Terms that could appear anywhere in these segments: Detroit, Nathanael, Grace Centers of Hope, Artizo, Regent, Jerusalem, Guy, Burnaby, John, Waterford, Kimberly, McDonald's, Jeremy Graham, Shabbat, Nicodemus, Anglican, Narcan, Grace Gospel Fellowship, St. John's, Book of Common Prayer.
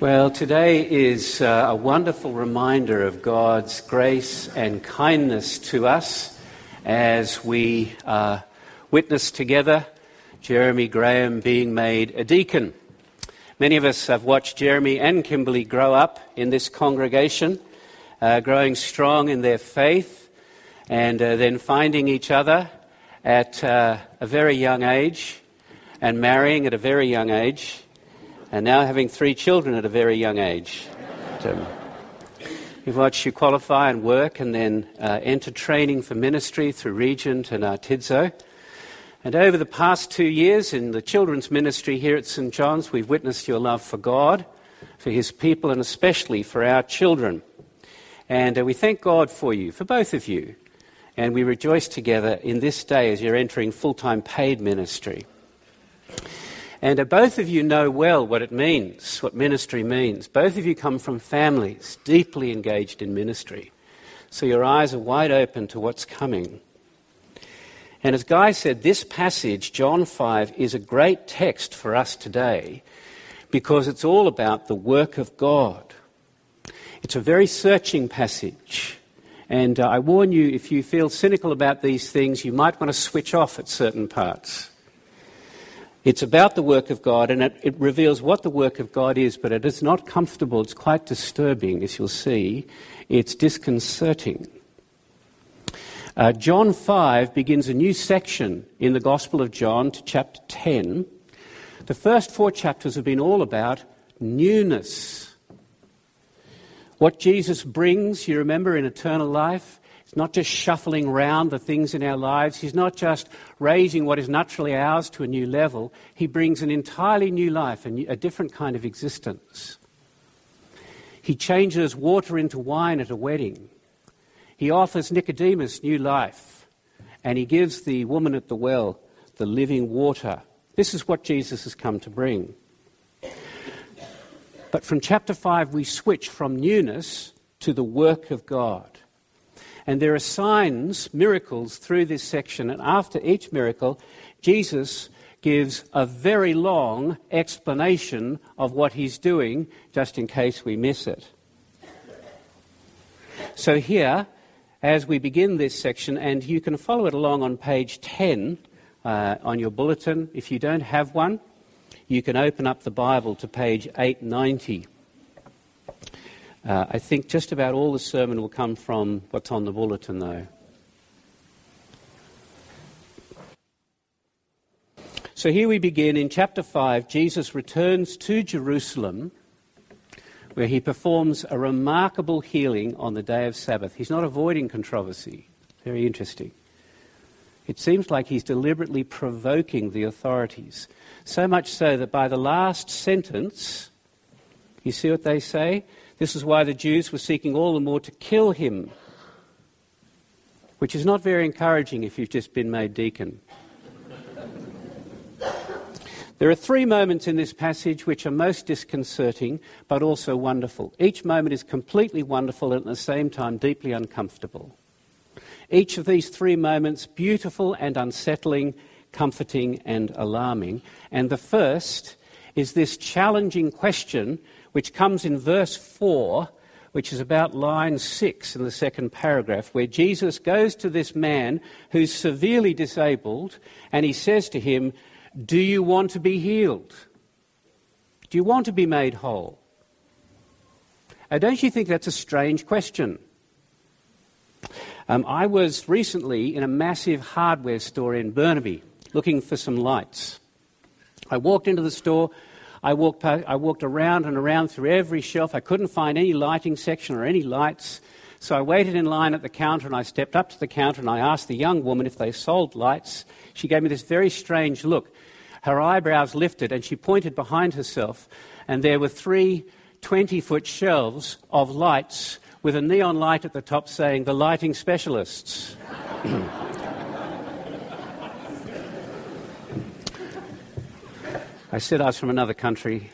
Well, today is a wonderful reminder of God's grace and kindness to us as we witness together Jeremy Graham being made a deacon. Many of us have watched Jeremy and Kimberly grow up in this congregation, growing strong in their faith and then finding each other at a very young age and marrying at a very young age. And now having 3 children at a very young age. We've watched you qualify and work and then enter training for ministry through Regent and Artizo. And over the past 2 years in the children's ministry here at St. John's, we've witnessed your love for God, for his people, and especially for our children. And we thank God for you, for both of you. And we rejoice together in this day as you're entering full-time paid ministry. And both of you know well what it means, what ministry means. Both of you come from families deeply engaged in ministry. So your eyes are wide open to what's coming. And as Guy said, this passage, John 5, is a great text for us today because it's all about the work of God. It's a very searching passage. And I warn you, if you feel cynical about these things, you might want to switch off at certain parts. It's about the work of God, and it reveals what the work of God is, but it is not comfortable. It's quite disturbing, as you'll see. It's disconcerting. John 5 begins a new section in the Gospel of John to chapter 10. The first 4 chapters have been all about newness. What Jesus brings, you remember, in eternal life. He's not just shuffling round the things in our lives. He's not just raising what is naturally ours to a new level. He brings an entirely new life, a different kind of existence. He changes water into wine at a wedding. He offers Nicodemus new life. And he gives the woman at the well the living water. This is what Jesus has come to bring. But from chapter 5, we switch from newness to the work of God. And there are signs, miracles through this section. And after each miracle, Jesus gives a very long explanation of what he's doing, just in case we miss it. So here, as we begin this section, and you can follow it along on page 10 on your bulletin. If you don't have one, you can open up the Bible to page 890. I think just about all the sermon will come from what's on the bulletin, though. So here we begin in chapter 5. Jesus returns to Jerusalem, where he performs a remarkable healing on the day of Sabbath. He's not avoiding controversy. Very interesting. It seems like he's deliberately provoking the authorities, so much so that by the last sentence, you see what they say? This is why the Jews were seeking all the more to kill him, which is not very encouraging if you've just been made deacon. There are 3 moments in this passage which are most disconcerting, but also wonderful. Each moment is completely wonderful and at the same time deeply uncomfortable. Each of these 3 moments, beautiful and unsettling, comforting and alarming. And the first is this challenging question which comes in verse 4, which is about line 6 in the second paragraph, where Jesus goes to this man who's severely disabled, and he says to him, "Do you want to be healed? Do you want to be made whole?" Now, don't you think that's a strange question? I was recently in a massive hardware store in Burnaby looking for some lights. I walked into the store. I walked around and around through every shelf. I couldn't find any lighting section or any lights. So I waited in line at the counter, and I stepped up to the counter and I asked the young woman if they sold lights. She gave me this very strange look. Her eyebrows lifted and she pointed behind herself, and there were 3 20-foot shelves of lights with a neon light at the top saying, "The Lighting Specialists." I said I was from another country.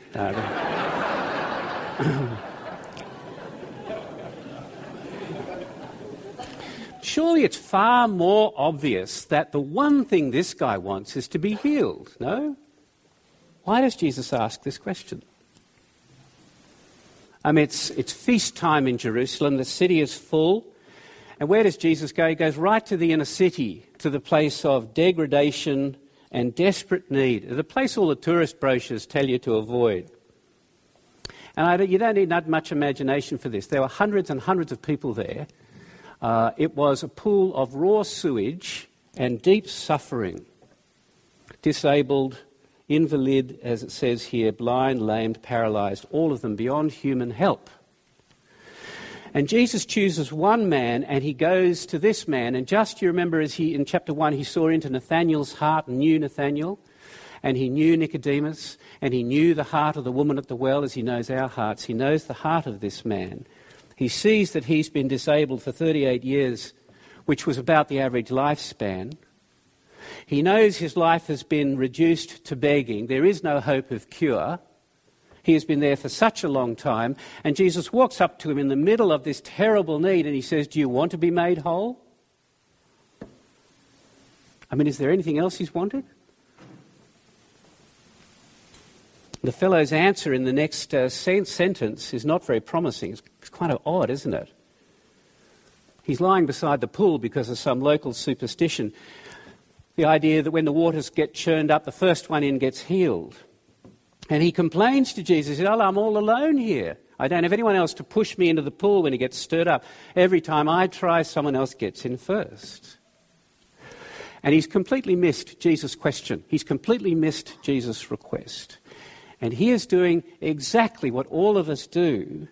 Surely it's far more obvious that the one thing this guy wants is to be healed, no? Why does Jesus ask this question? It's feast time in Jerusalem. The city is full. And where does Jesus go? He goes right to the inner city, to the place of degradation and desperate need, the place all the tourist brochures tell you to avoid. And you don't need that much imagination for this. There were hundreds and hundreds of people there. It was a pool of raw sewage and deep suffering. Disabled, invalid, as it says here, blind, lamed, paralysed, all of them beyond human help. And Jesus chooses one man, and he goes to this man. And just, you remember, as he in chapter 1, he saw into Nathanael's heart and knew Nathanael, and he knew Nicodemus, and he knew the heart of the woman at the well as he knows our hearts. He knows the heart of this man. He sees that he's been disabled for 38 years, which was about the average lifespan. He knows his life has been reduced to begging. There is no hope of cure. He has been there for such a long time. And Jesus walks up to him in the middle of this terrible need and he says, "Do you want to be made whole?" Is there anything else he's wanted? The fellow's answer in the next sentence is not very promising. It's kind of odd, isn't it? He's lying beside the pool because of some local superstition. The idea that when the waters get churned up, the first one in gets healed. And he complains to Jesus. He says, I'm all alone here. I don't have anyone else to push me into the pool when it gets stirred up. Every time I try, someone else gets in first. And he's completely missed Jesus' question. He's completely missed Jesus' request. And he is doing exactly what all of us do.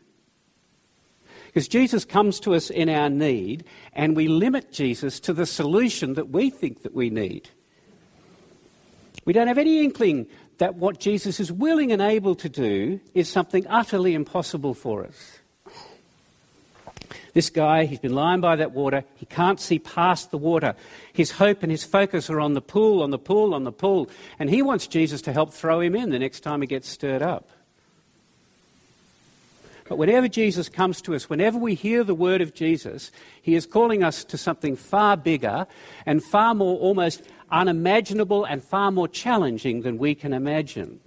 Because Jesus comes to us in our need, and we limit Jesus to the solution that we think that we need. We don't have any inkling that what Jesus is willing and able to do is something utterly impossible for us. This guy, he's been lying by that water. He can't see past the water. His hope and his focus are on the pool, on the pool, on the pool. And he wants Jesus to help throw him in the next time he gets stirred up. But whenever Jesus comes to us, whenever we hear the word of Jesus, he is calling us to something far bigger and far more almost unimaginable and far more challenging than we can imagine.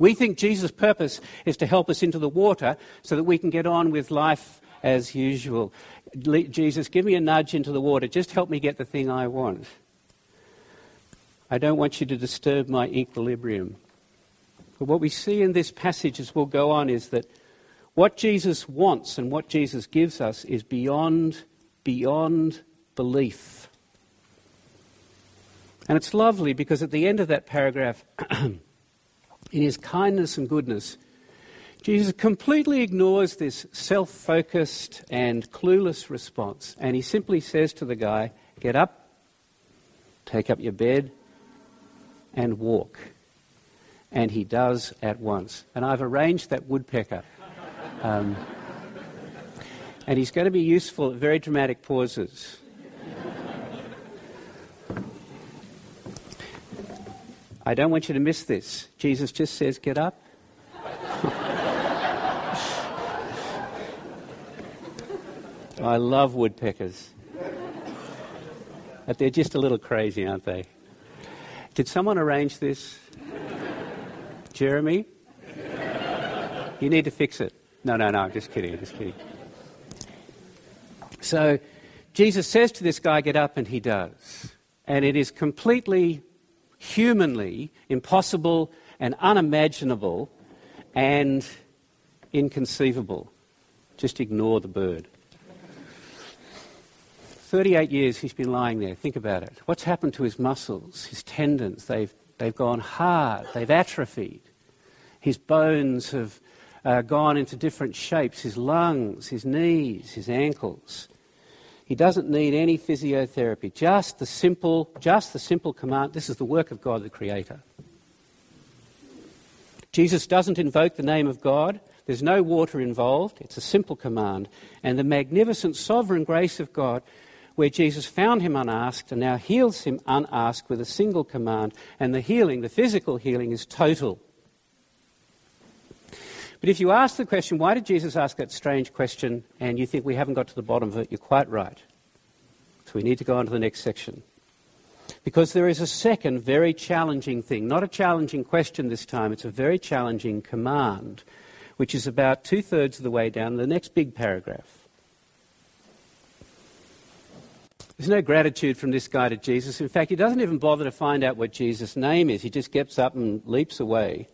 We think Jesus' purpose is to help us into the water so that we can get on with life as usual. Jesus, give me a nudge into the water. Just help me get the thing I want. I don't want you to disturb my equilibrium. But what we see in this passage as we'll go on is that what Jesus wants and what Jesus gives us is beyond belief. And it's lovely because at the end of that paragraph, in his kindness and goodness, Jesus completely ignores this self-focused and clueless response. And he simply says to the guy, get up, take up your bed, and walk. And he does at once. And I've arranged that woodpecker. And he's going to be useful at very dramatic pauses. I don't want you to miss this. Jesus just says, get up. I love woodpeckers. But they're just a little crazy, aren't they? Did someone arrange this? Jeremy, you need to fix it. No, I'm just kidding, So Jesus says to this guy, get up, and he does. And it is completely, humanly impossible and unimaginable and inconceivable. Just ignore the bird. 38 years he's been lying there. Think about it. What's happened to his muscles, his tendons? They've gone hard. They've atrophied. His bones have gone into different shapes, his lungs, his knees, his ankles. He doesn't need any physiotherapy, just the simple command. This is the work of God the Creator. Jesus doesn't invoke the name of God. There's no water involved. It's a simple command. And the magnificent sovereign grace of God, where Jesus found him unasked and now heals him unasked with a single command. And the healing, the physical healing, is total. But if you ask the question, why did Jesus ask that strange question, and you think we haven't got to the bottom of it, you're quite right. So we need to go on to the next section. Because there is a second very challenging thing. Not a challenging question this time, it's a very challenging command, which is about two-thirds of the way down the next big paragraph. There's no gratitude from this guy to Jesus. In fact, he doesn't even bother to find out what Jesus' name is. He just gets up and leaps away.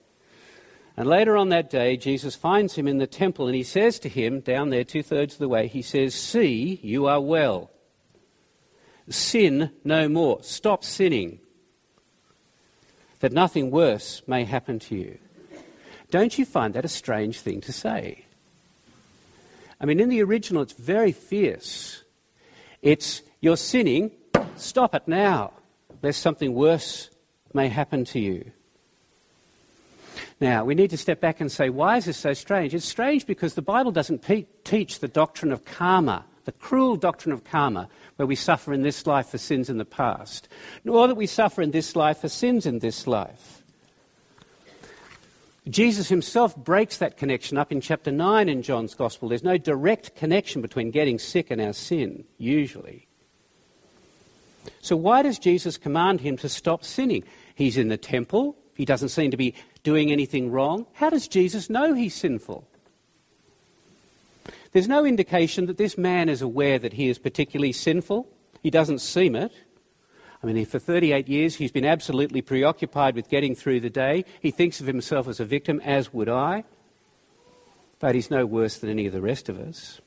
And later on that day, Jesus finds him in the temple and he says to him, down there two-thirds of the way, he says, "See, you are well. Sin no more. Stop sinning, that nothing worse may happen to you." Don't you find that a strange thing to say? I mean, in the original, it's very fierce. It's, "You're sinning, stop it now, lest something worse may happen to you." Now, we need to step back and say, why is this so strange? It's strange because the Bible doesn't teach the doctrine of karma, the cruel doctrine of karma, where we suffer in this life for sins in the past, nor that we suffer in this life for sins in this life. Jesus himself breaks that connection up in chapter 9 in John's Gospel. There's no direct connection between getting sick and our sin, usually. So why does Jesus command him to stop sinning? He's in the temple. He doesn't seem to be doing anything wrong. How does Jesus know he's sinful? There's no indication that this man is aware that he is particularly sinful. He doesn't seem it. I mean, for 38 years, he's been absolutely preoccupied with getting through the day. He thinks of himself as a victim, as would I. But he's no worse than any of the rest of us.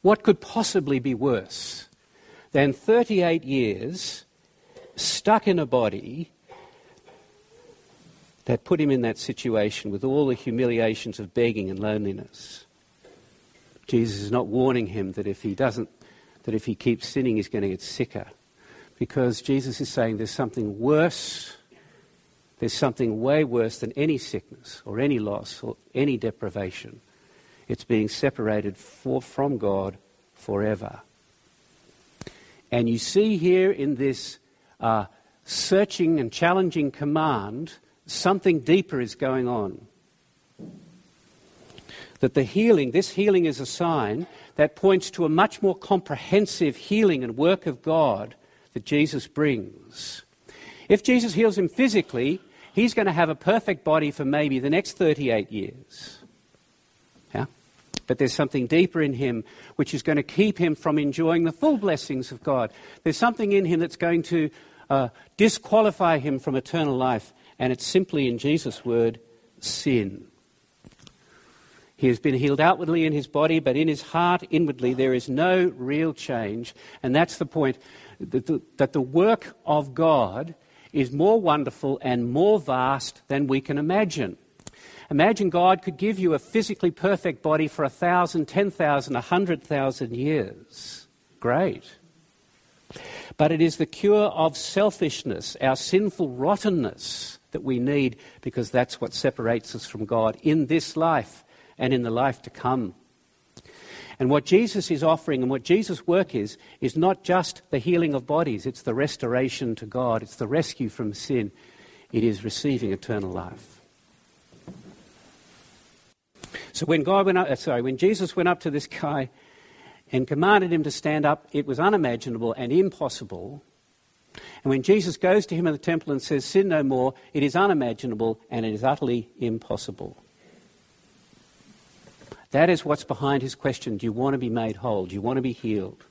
What could possibly be worse than 38 years stuck in a body that put him in that situation with all the humiliations of begging and loneliness? Jesus is not warning him that if he keeps sinning, he's going to get sicker. Because Jesus is saying there's something worse. There's something way worse than any sickness or any loss or any deprivation. It's being separated from God forever. And you see here in this searching and challenging command, something deeper is going on. That the healing, this healing is a sign that points to a much more comprehensive healing and work of God that Jesus brings. If Jesus heals him physically, he's going to have a perfect body for maybe the next 38 years. Yeah? But there's something deeper in him which is going to keep him from enjoying the full blessings of God. There's something in him that's going to disqualify him from eternal life. And it's simply, in Jesus' word, sin. He has been healed outwardly in his body, but in his heart, inwardly, there is no real change. And that's the point, that the work of God is more wonderful and more vast than we can imagine. Imagine God could give you a physically perfect body for 1,000, 10,000, 100,000 years. Great. But it is the cure of selfishness, our sinful rottenness, that we need, because that's what separates us from God in this life and in the life to come. And what Jesus is offering and what Jesus' work is not just the healing of bodies. It's the restoration to God. It's the rescue from sin. It is receiving eternal life. So when Jesus went up to this guy and commanded him to stand up, it was unimaginable and impossible. And when Jesus goes to him in the temple and says, "Sin no more," it is unimaginable and it is utterly impossible. That is what's behind his question. Do you want to be made whole? Do you want to be healed?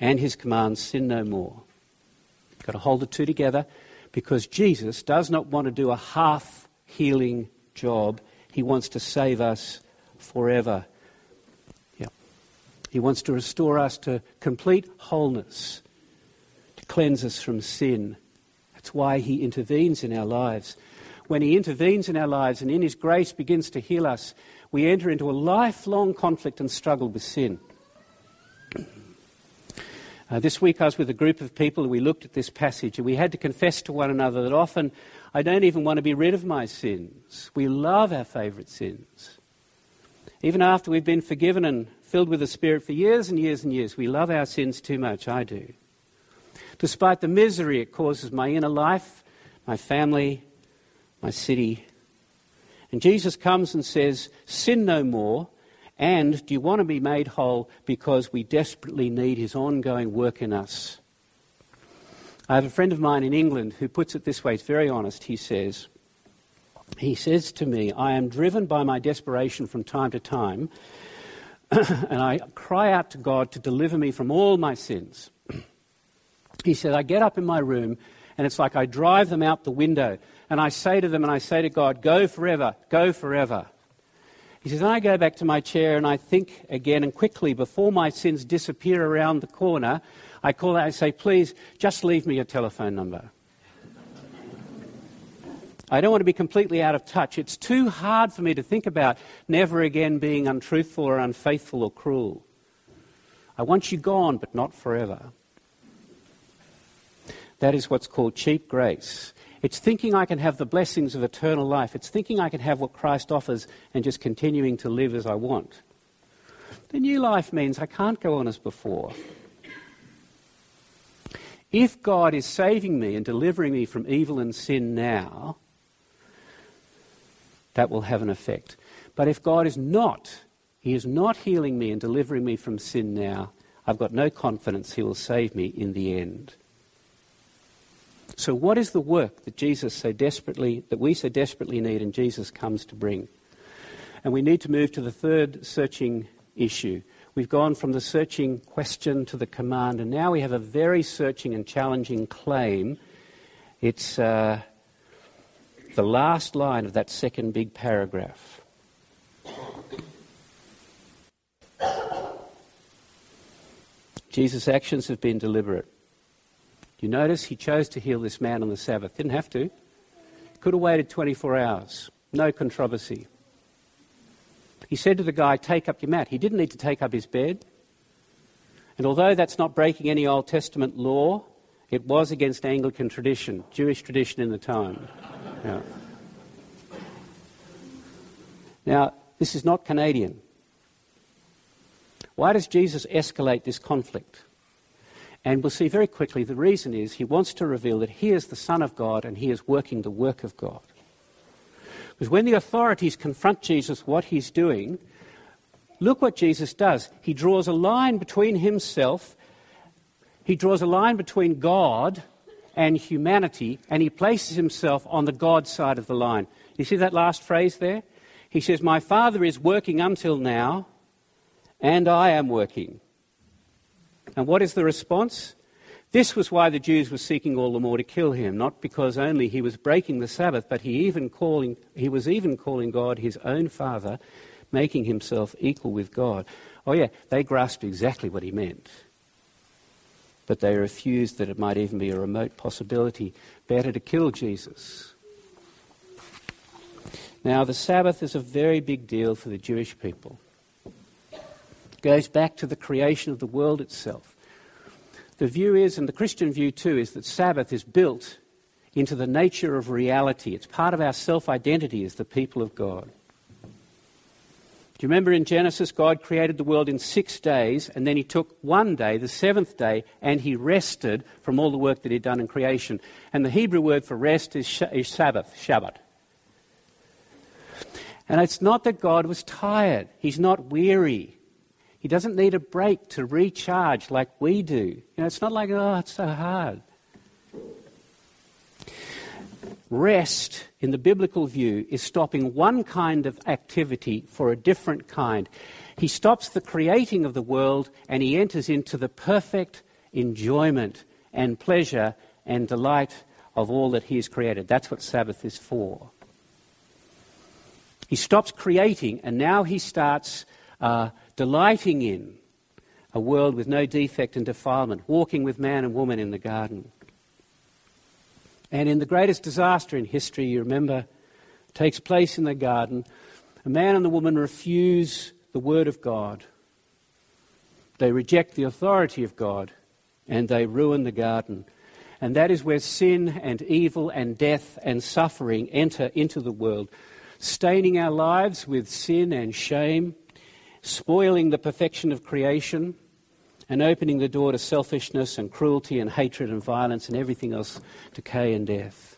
And his command, sin no more. Got to hold the two together, because Jesus does not want to do a half healing job. He wants to save us forever. Yeah. He wants to restore us to complete wholeness, to cleanse us from sin. That's why he intervenes in our lives. When he intervenes in our lives and in his grace begins to heal us, we enter into a lifelong conflict and struggle with sin. This week I was with a group of people and we looked at this passage, and we had to confess to one another that often I don't even want to be rid of my sins. We love our favourite sins. Even after we've been forgiven and filled with the Spirit for years and years and years, we love our sins too much. I do. Despite the misery it causes my inner life, my family, my city. And Jesus comes and says, sin no more, and do you want to be made whole? Because we desperately need his ongoing work in us. I have a friend of mine in England who puts it this way. It's very honest. He says, He says to me, I am driven by my desperation from time to time, and I cry out to God to deliver me from all my sins. He said, I get up in my room, and it's like I drive them out the window, and I say to them, and I say to God, go forever, go forever. He says, I go back to my chair, and I think again, and quickly, before my sins disappear around the corner, I call out and say, please, just leave me your telephone number. I don't want to be completely out of touch. It's too hard for me to think about never again being untruthful or unfaithful or cruel. I want you gone, but not forever. That is what's called cheap grace. It's thinking I can have the blessings of eternal life. It's thinking I can have what Christ offers and just continuing to live as I want. The new life means I can't go on as before. If God is saving me and delivering me from evil and sin now, that will have an effect. But if God is not, he is not healing me and delivering me from sin now, I've got no confidence he will save me in the end. So what is the work that we so desperately need and Jesus comes to bring? And we need to move to the third searching issue. We've gone from the searching question to the command, and now we have a very searching and challenging claim. It's the last line of that second big paragraph. Jesus' actions have been deliberate. You notice he chose to heal this man on the Sabbath. Didn't have to. Could have waited 24 hours. No controversy. He said to the guy, take up your mat. He didn't need to take up his bed. And although that's not breaking any Old Testament law, it was against Anglican tradition, Jewish tradition in the time. Yeah. Now, this is not Canadian. Why does Jesus escalate this conflict? And we'll see very quickly the reason is he wants to reveal that he is the Son of God and he is working the work of God. Because when the authorities confront Jesus what he's doing, look what Jesus does. He draws a line between himself, he draws a line between God and humanity, and he places himself on the God side of the line. You see that last phrase there? He says, my Father is working until now, and I am working. And what is the response? This was why the Jews were seeking all the more to kill him, not because only he was breaking the Sabbath, but he was even calling God his own Father, making himself equal with God. Oh yeah, they grasped exactly what he meant. But they refused that it might even be a remote possibility. Better to kill Jesus. Now the Sabbath is a very big deal for the Jewish people. Goes back to the creation of the world itself. The view is, and the Christian view too, is that Sabbath is built into the nature of reality. It's part of our self-identity as the people of God. Do you remember in Genesis, God created the world in 6 days, and then he took one day, the seventh day, and he rested from all the work that he'd done in creation. And the Hebrew word for rest is Sabbath, Shabbat. And it's not that God was tired. He's not weary. He doesn't need a break to recharge like we do. You know, it's not like, oh, it's so hard. Rest, in the biblical view, is stopping one kind of activity for a different kind. He stops the creating of the world and he enters into the perfect enjoyment and pleasure and delight of all that he has created. That's what Sabbath is for. He stops creating and now he starts delighting in a world with no defect and defilement, walking with man and woman in the garden. And in the greatest disaster in history, you remember, takes place in the garden. A man and a woman refuse the word of God. They reject the authority of God and they ruin the garden. And that is where sin and evil and death and suffering enter into the world, staining our lives with sin and shame, spoiling the perfection of creation and opening the door to selfishness and cruelty and hatred and violence and everything else, decay and death.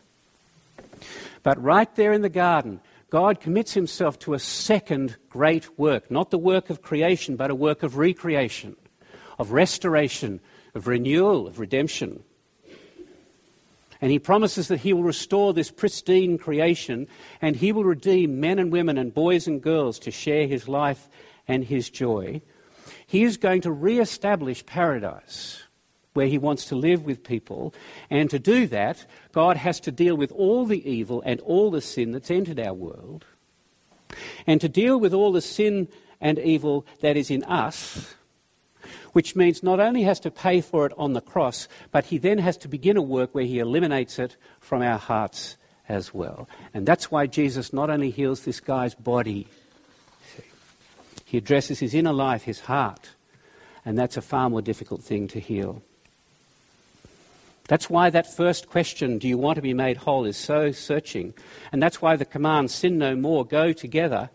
But right there in the garden, God commits himself to a second great work, not the work of creation, but a work of recreation, of restoration, of renewal, of redemption. And he promises that he will restore this pristine creation, and he will redeem men and women and boys and girls to share his life and his joy. He is going to re-establish paradise where he wants to live with people. And to do that, God has to deal with all the evil and all the sin that's entered our world. And to deal with all the sin and evil that is in us, which means not only has to pay for it on the cross, but he then has to begin a work where he eliminates it from our hearts as well. And that's why Jesus not only heals this guy's body, he addresses his inner life, his heart, and that's a far more difficult thing to heal. That's why that first question, do you want to be made whole, is so searching. And that's why the command, sin no more, go together,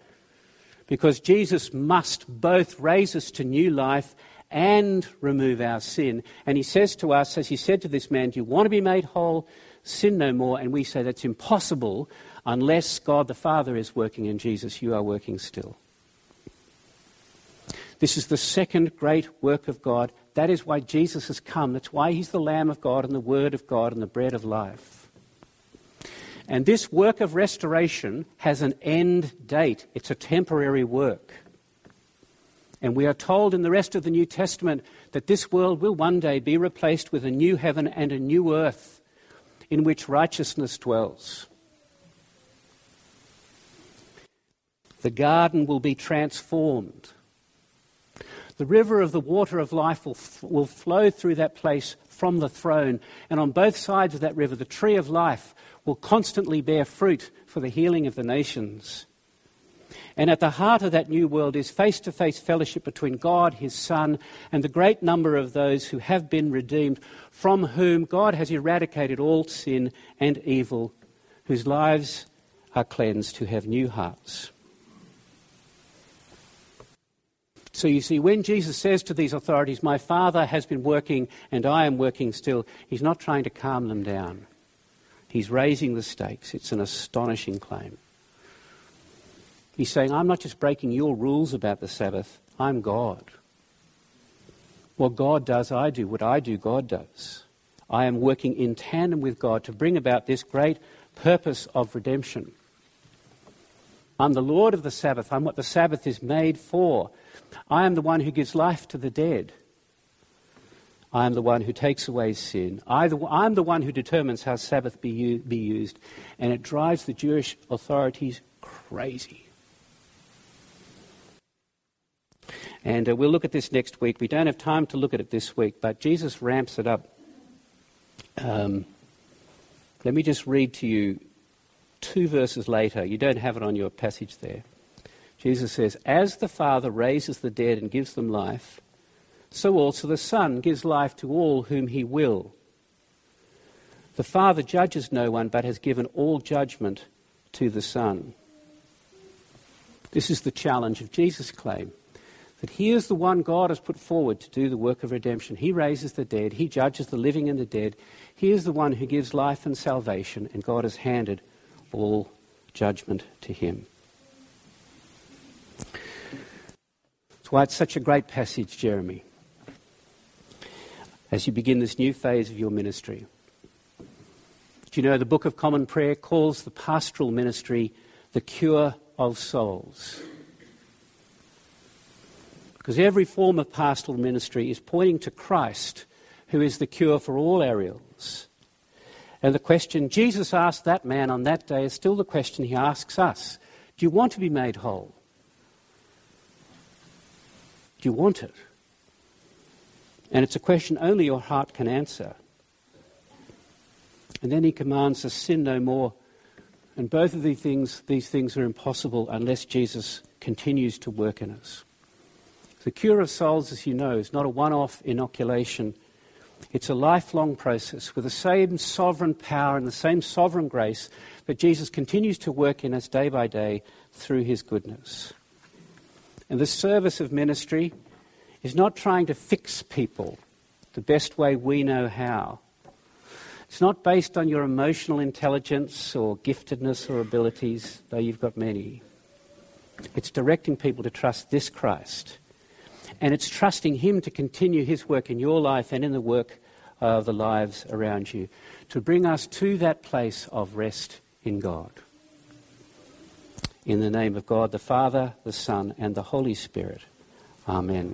because Jesus must both raise us to new life and remove our sin. And he says to us, as he said to this man, do you want to be made whole? Sin no more. And we say that's impossible unless God the Father is working and Jesus, you are working still. This is the second great work of God. That is why Jesus has come. That's why he's the Lamb of God and the Word of God and the bread of life. And this work of restoration has an end date. It's a temporary work. And we are told in the rest of the New Testament that this world will one day be replaced with a new heaven and a new earth in which righteousness dwells. The garden will be transformed. The river of the water of life will flow through that place from the throne. And on both sides of that river, the tree of life will constantly bear fruit for the healing of the nations. And at the heart of that new world is face-to-face fellowship between God, his Son, and the great number of those who have been redeemed, from whom God has eradicated all sin and evil, whose lives are cleansed, who have new hearts. So you see, when Jesus says to these authorities, my Father has been working and I am working still, he's not trying to calm them down. He's raising the stakes. It's an astonishing claim. He's saying, I'm not just breaking your rules about the Sabbath, I'm God. What God does, I do. What I do, God does. I am working in tandem with God to bring about this great purpose of redemption. I'm the Lord of the Sabbath. I'm what the Sabbath is made for. I am the one who gives life to the dead. I am the one who takes away sin. I'm the one who determines how Sabbath be used. And it drives the Jewish authorities crazy. And we'll look at this next week. We don't have time to look at it this week, but Jesus ramps it up. Let me just read to you. 2 verses later, you don't have it on your passage there. Jesus says, as the Father raises the dead and gives them life, so also the Son gives life to all whom he will. The Father judges no one, but has given all judgment to the Son. This is the challenge of Jesus' claim, that he is the one God has put forward to do the work of redemption. He raises the dead, he judges the living and the dead. He is the one who gives life and salvation, and God has handed all judgment to him. That's why it's such a great passage, Jeremy, as you begin this new phase of your ministry. Do you know the Book of Common Prayer calls the pastoral ministry the cure of souls? Because every form of pastoral ministry is pointing to Christ, who is the cure for all our ills. And the question Jesus asked that man on that day is still the question he asks us. Do you want to be made whole? Do you want it? And it's a question only your heart can answer. And then he commands us, sin no more. And both of these things are impossible unless Jesus continues to work in us. The cure of souls, as you know, is not a one-off inoculation. It's a lifelong process with the same sovereign power and the same sovereign grace that Jesus continues to work in us day by day through his goodness. And the service of ministry is not trying to fix people the best way we know how. It's not based on your emotional intelligence or giftedness or abilities, though you've got many. It's directing people to trust this Christ. And it's trusting him to continue his work in your life and in the work the lives around you, to bring us to that place of rest in God. In the name of God, the Father, the Son, and the Holy Spirit. Amen.